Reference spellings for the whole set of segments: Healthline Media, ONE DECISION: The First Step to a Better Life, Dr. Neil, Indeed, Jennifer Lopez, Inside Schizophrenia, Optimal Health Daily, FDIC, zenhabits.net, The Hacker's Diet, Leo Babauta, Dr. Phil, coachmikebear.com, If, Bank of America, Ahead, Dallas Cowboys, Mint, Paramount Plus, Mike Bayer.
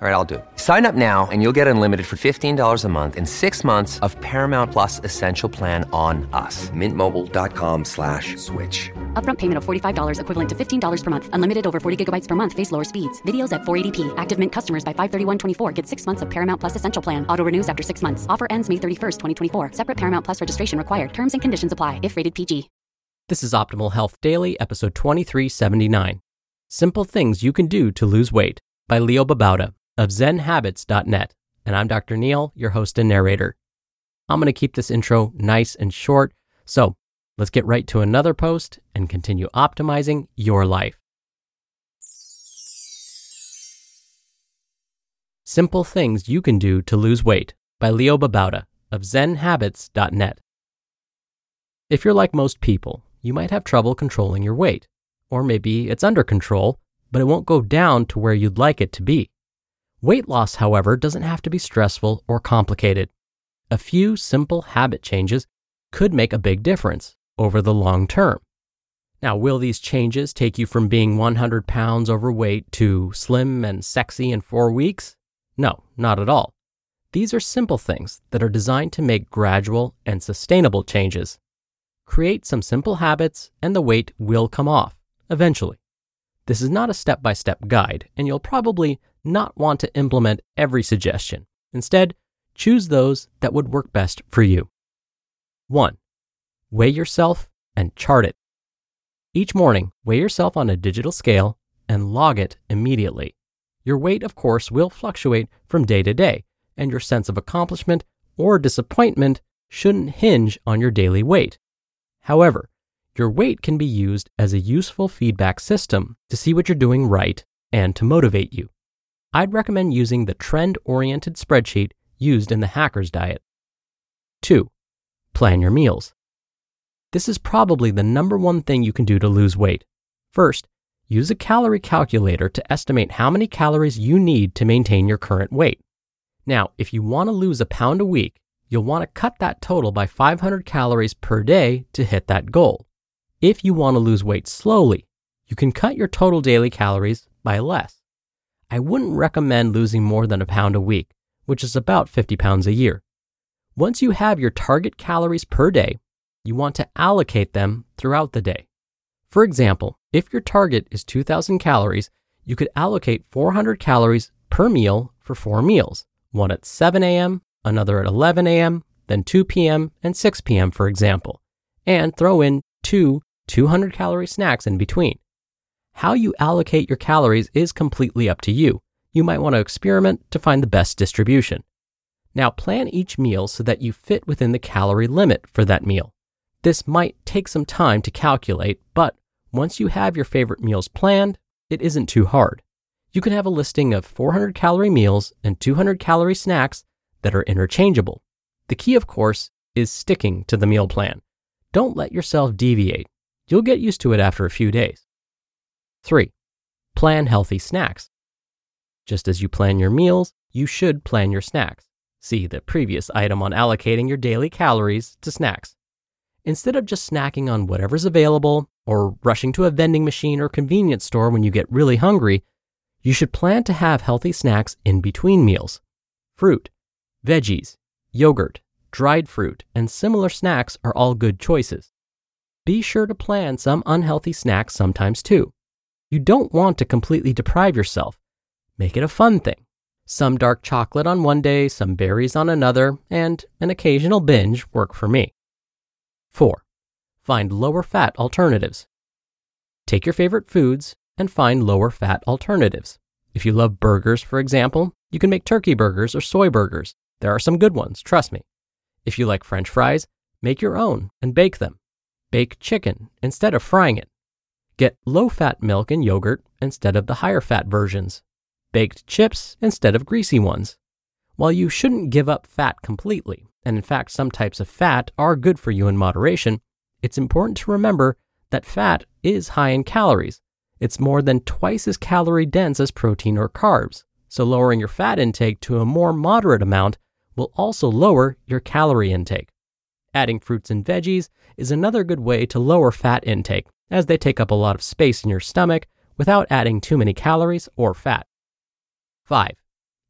All right, I'll do it. Sign up now and you'll get unlimited for $15 a month and 6 months of Paramount Plus Essential Plan on us. mintmobile.com/switch. Upfront payment of $45 equivalent to $15 per month. Unlimited over 40 gigabytes per month. Face lower speeds. Videos at 480p. Active Mint customers by 5/31/24 get 6 months of Paramount Plus Essential Plan. Auto renews after 6 months. Offer ends May 31st, 2024. Separate Paramount Plus registration required. Terms and conditions apply if rated PG. This is Optimal Health Daily, episode 2379. Simple things you can do to lose weight by Leo Babauta of zenhabits.net, and I'm Dr. Neil, your host and narrator. I'm going to keep this intro nice and short, so let's get right to another post and continue optimizing your life. Simple Things You Can Do to Lose Weight by Leo Babauta of zenhabits.net. If you're like most people, you might have trouble controlling your weight, or maybe it's under control, but it won't go down to where you'd like it to be. Weight loss, however, doesn't have to be stressful or complicated. A few simple habit changes could make a big difference over the long term. Now, will these changes take you from being 100 pounds overweight to slim and sexy in 4 weeks? No, not at all. These are simple things that are designed to make gradual and sustainable changes. Create some simple habits and the weight will come off, eventually. This is not a step-by-step guide, and you'll probably not want to implement every suggestion. Instead, choose those that would work best for you. 1. Weigh yourself and chart it. Each morning, weigh yourself on a digital scale and log it immediately. Your weight, of course, will fluctuate from day to day, and your sense of accomplishment or disappointment shouldn't hinge on your daily weight. However, your weight can be used as a useful feedback system to see what you're doing right and to motivate you. I'd recommend using the trend-oriented spreadsheet used in The Hacker's Diet. 2. Plan your meals. This is probably the number one thing you can do to lose weight. First, use a calorie calculator to estimate how many calories you need to maintain your current weight. Now, if you want to lose a pound a week, you'll want to cut that total by 500 calories per day to hit that goal. If you want to lose weight slowly, you can cut your total daily calories by less. I wouldn't recommend losing more than a pound a week, which is about 50 pounds a year. Once you have your target calories per day, you want to allocate them throughout the day. For example, if your target is 2,000 calories, you could allocate 400 calories per meal for 4 meals, one at 7 a.m., another at 11 a.m., then 2 p.m. and 6 p.m., for example, and throw in 2 200-calorie snacks in between. How you allocate your calories is completely up to you. You might want to experiment to find the best distribution. Now, plan each meal so that you fit within the calorie limit for that meal. This might take some time to calculate, but once you have your favorite meals planned, it isn't too hard. You can have a listing of 400-calorie meals and 200-calorie snacks that are interchangeable. The key, of course, is sticking to the meal plan. Don't let yourself deviate. You'll get used to it after a few days. 3. Plan healthy snacks. Just as you plan your meals, you should plan your snacks. See the previous item on allocating your daily calories to snacks. Instead of just snacking on whatever's available or rushing to a vending machine or convenience store when you get really hungry, you should plan to have healthy snacks in between meals. Fruit, veggies, yogurt, dried fruit, and similar snacks are all good choices. Be sure to plan some unhealthy snacks sometimes too. You don't want to completely deprive yourself. Make it a fun thing. Some dark chocolate on one day, some berries on another, and an occasional binge work for me. 4. Find lower-fat alternatives. Take your favorite foods and find lower-fat alternatives. If you love burgers, for example, you can make turkey burgers or soy burgers. There are some good ones, trust me. If you like French fries, make your own and bake them. Bake chicken instead of frying it. Get low-fat milk and yogurt instead of the higher-fat versions. Baked chips instead of greasy ones. While you shouldn't give up fat completely, and in fact some types of fat are good for you in moderation, it's important to remember that fat is high in calories. It's more than twice as calorie-dense as protein or carbs, so lowering your fat intake to a more moderate amount will also lower your calorie intake. Adding fruits and veggies is another good way to lower fat intake, as they take up a lot of space in your stomach without adding too many calories or fat. 5.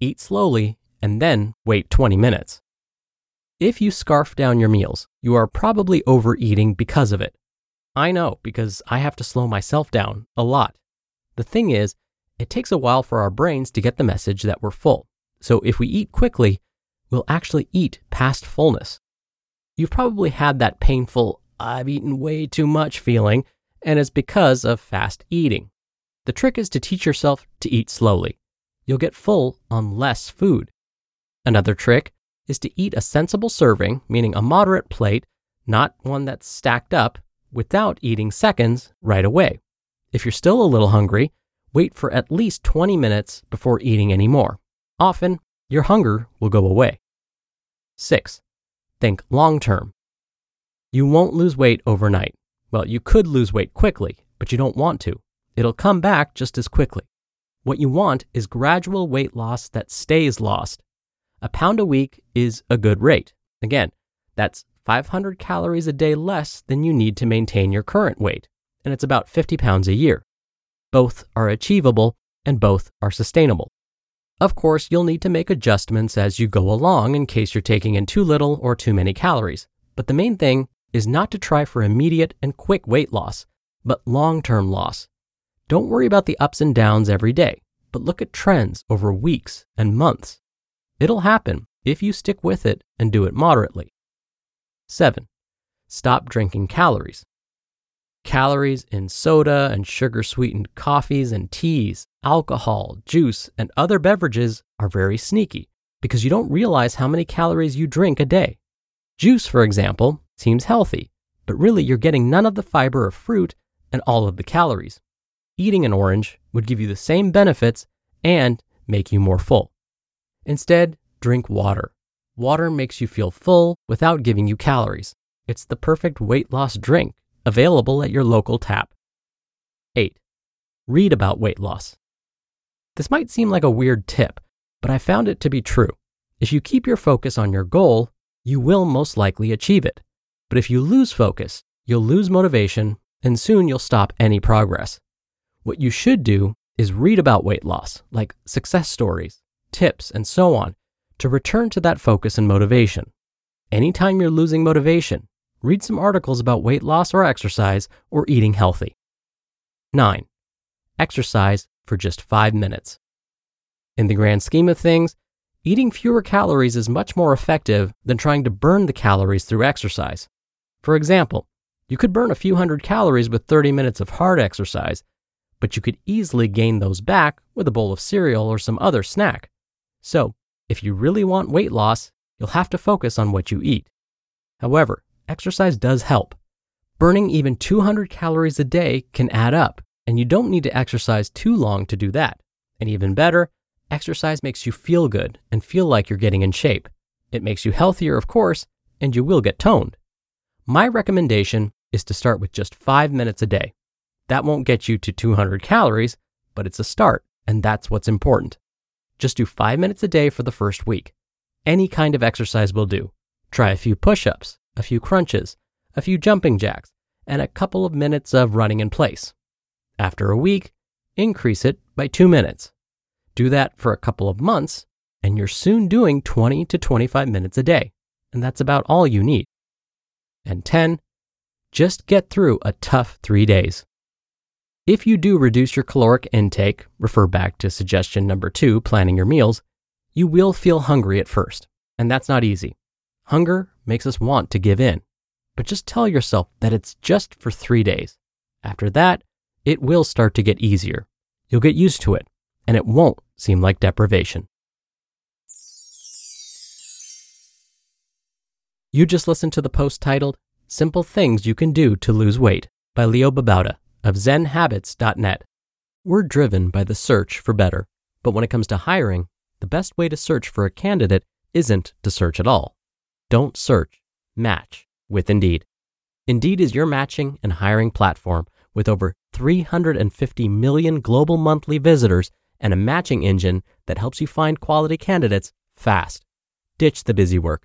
Eat slowly and then wait 20 minutes. If you scarf down your meals, you are probably overeating because of it. I know, because I have to slow myself down a lot. The thing is, it takes a while for our brains to get the message that we're full. So if we eat quickly, we'll actually eat past fullness. You've probably had that painful, I've eaten way too much feeling, and it's because of fast eating. The trick is to teach yourself to eat slowly. You'll get full on less food. Another trick is to eat a sensible serving, meaning a moderate plate, not one that's stacked up, without eating seconds right away. If you're still a little hungry, wait for at least 20 minutes before eating any more. Often, your hunger will go away. 6. Think long-term. You won't lose weight overnight. Well, you could lose weight quickly, but you don't want to. It'll come back just as quickly. What you want is gradual weight loss that stays lost. A pound a week is a good rate. Again, that's 500 calories a day less than you need to maintain your current weight, and it's about 50 pounds a year. Both are achievable and both are sustainable. Of course, you'll need to make adjustments as you go along in case you're taking in too little or too many calories, but the main thing is not to try for immediate and quick weight loss, but long-term loss. Don't worry about the ups and downs every day, but look at trends over weeks and months. It'll happen if you stick with it and do it moderately. 7. Stop drinking calories. Calories in soda and sugar-sweetened coffees and teas, alcohol, juice, and other beverages are very sneaky because you don't realize how many calories you drink a day. Juice, for example, seems healthy, but really you're getting none of the fiber of fruit and all of the calories. Eating an orange would give you the same benefits and make you more full. Instead, drink water. Water makes you feel full without giving you calories. It's the perfect weight loss drink, available at your local tap. 8. Read about weight loss. This might seem like a weird tip, but I found it to be true. If you keep your focus on your goal, you will most likely achieve it. But if you lose focus, you'll lose motivation, and soon you'll stop any progress. What you should do is read about weight loss, like success stories, tips, and so on, to return to that focus and motivation. Anytime you're losing motivation, read some articles about weight loss or exercise or eating healthy. 9. Exercise for just 5 minutes. In the grand scheme of things, eating fewer calories is much more effective than trying to burn the calories through exercise. For example, you could burn a few hundred calories with 30 minutes of hard exercise, but you could easily gain those back with a bowl of cereal or some other snack. So, if you really want weight loss, you'll have to focus on what you eat. However, exercise does help. Burning even 200 calories a day can add up, and you don't need to exercise too long to do that. And even better, exercise makes you feel good and feel like you're getting in shape. It makes you healthier, of course, and you will get toned. My recommendation is to start with just 5 minutes a day. That won't get you to 200 calories, but it's a start, and that's what's important. Just do 5 minutes a day for the first week. Any kind of exercise will do. Try a few push-ups, a few crunches, a few jumping jacks, and a couple of minutes of running in place. After a week, increase it by 2 minutes. Do that for a couple of months, and you're soon doing 20 to 25 minutes a day, and that's about all you need. And 10, just get through a tough 3 days. If you do reduce your caloric intake, refer back to suggestion number 2, planning your meals, you will feel hungry at first, and that's not easy. Hunger makes us want to give in, but just tell yourself that it's just for 3 days. After that, it will start to get easier. You'll get used to it, and it won't seem like deprivation. You just listened to the post titled, Simple Things You Can Do to Lose Weight by Leo Babauta of zenhabits.net. We're driven by the search for better, but when it comes to hiring, the best way to search for a candidate isn't to search at all. Don't search, match with Indeed. Indeed is your matching and hiring platform with over 350 million global monthly visitors and a matching engine that helps you find quality candidates fast. Ditch the busy work.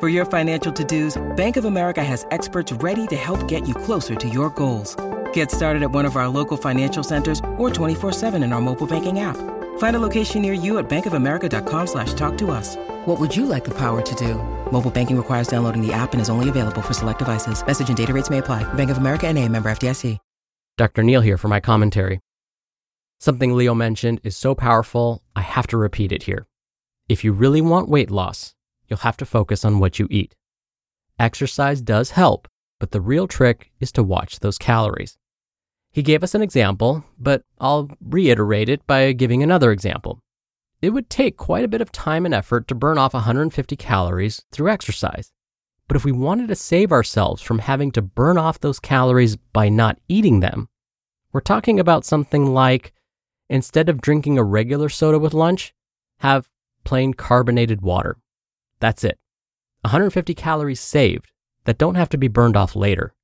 For your financial to-dos, Bank of America has experts ready to help get you closer to your goals. Get started at one of our local financial centers or 24/7 in our mobile banking app. Find a location near you at bankofamerica.com/talktous. What would you like the power to do? Mobile banking requires downloading the app and is only available for select devices. Message and data rates may apply. Bank of America NA, member FDIC. Dr. Neil here for my commentary. Something Leo mentioned is so powerful, I have to repeat it here. If you really want weight loss, you'll have to focus on what you eat. Exercise does help, but the real trick is to watch those calories. He gave us an example, but I'll reiterate it by giving another example. It would take quite a bit of time and effort to burn off 150 calories through exercise. But if we wanted to save ourselves from having to burn off those calories by not eating them, we're talking about something like, instead of drinking a regular soda with lunch, have plain carbonated water. That's it. 150 calories saved that don't have to be burned off later.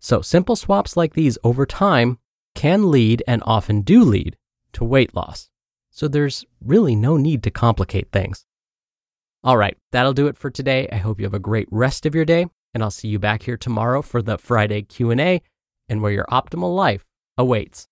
So simple swaps like these over time can lead, and often do lead, to weight loss. So there's really no need to complicate things. All right, that'll do it for today. I hope you have a great rest of your day, and I'll see you back here tomorrow for the Friday Q&A and where your optimal life awaits.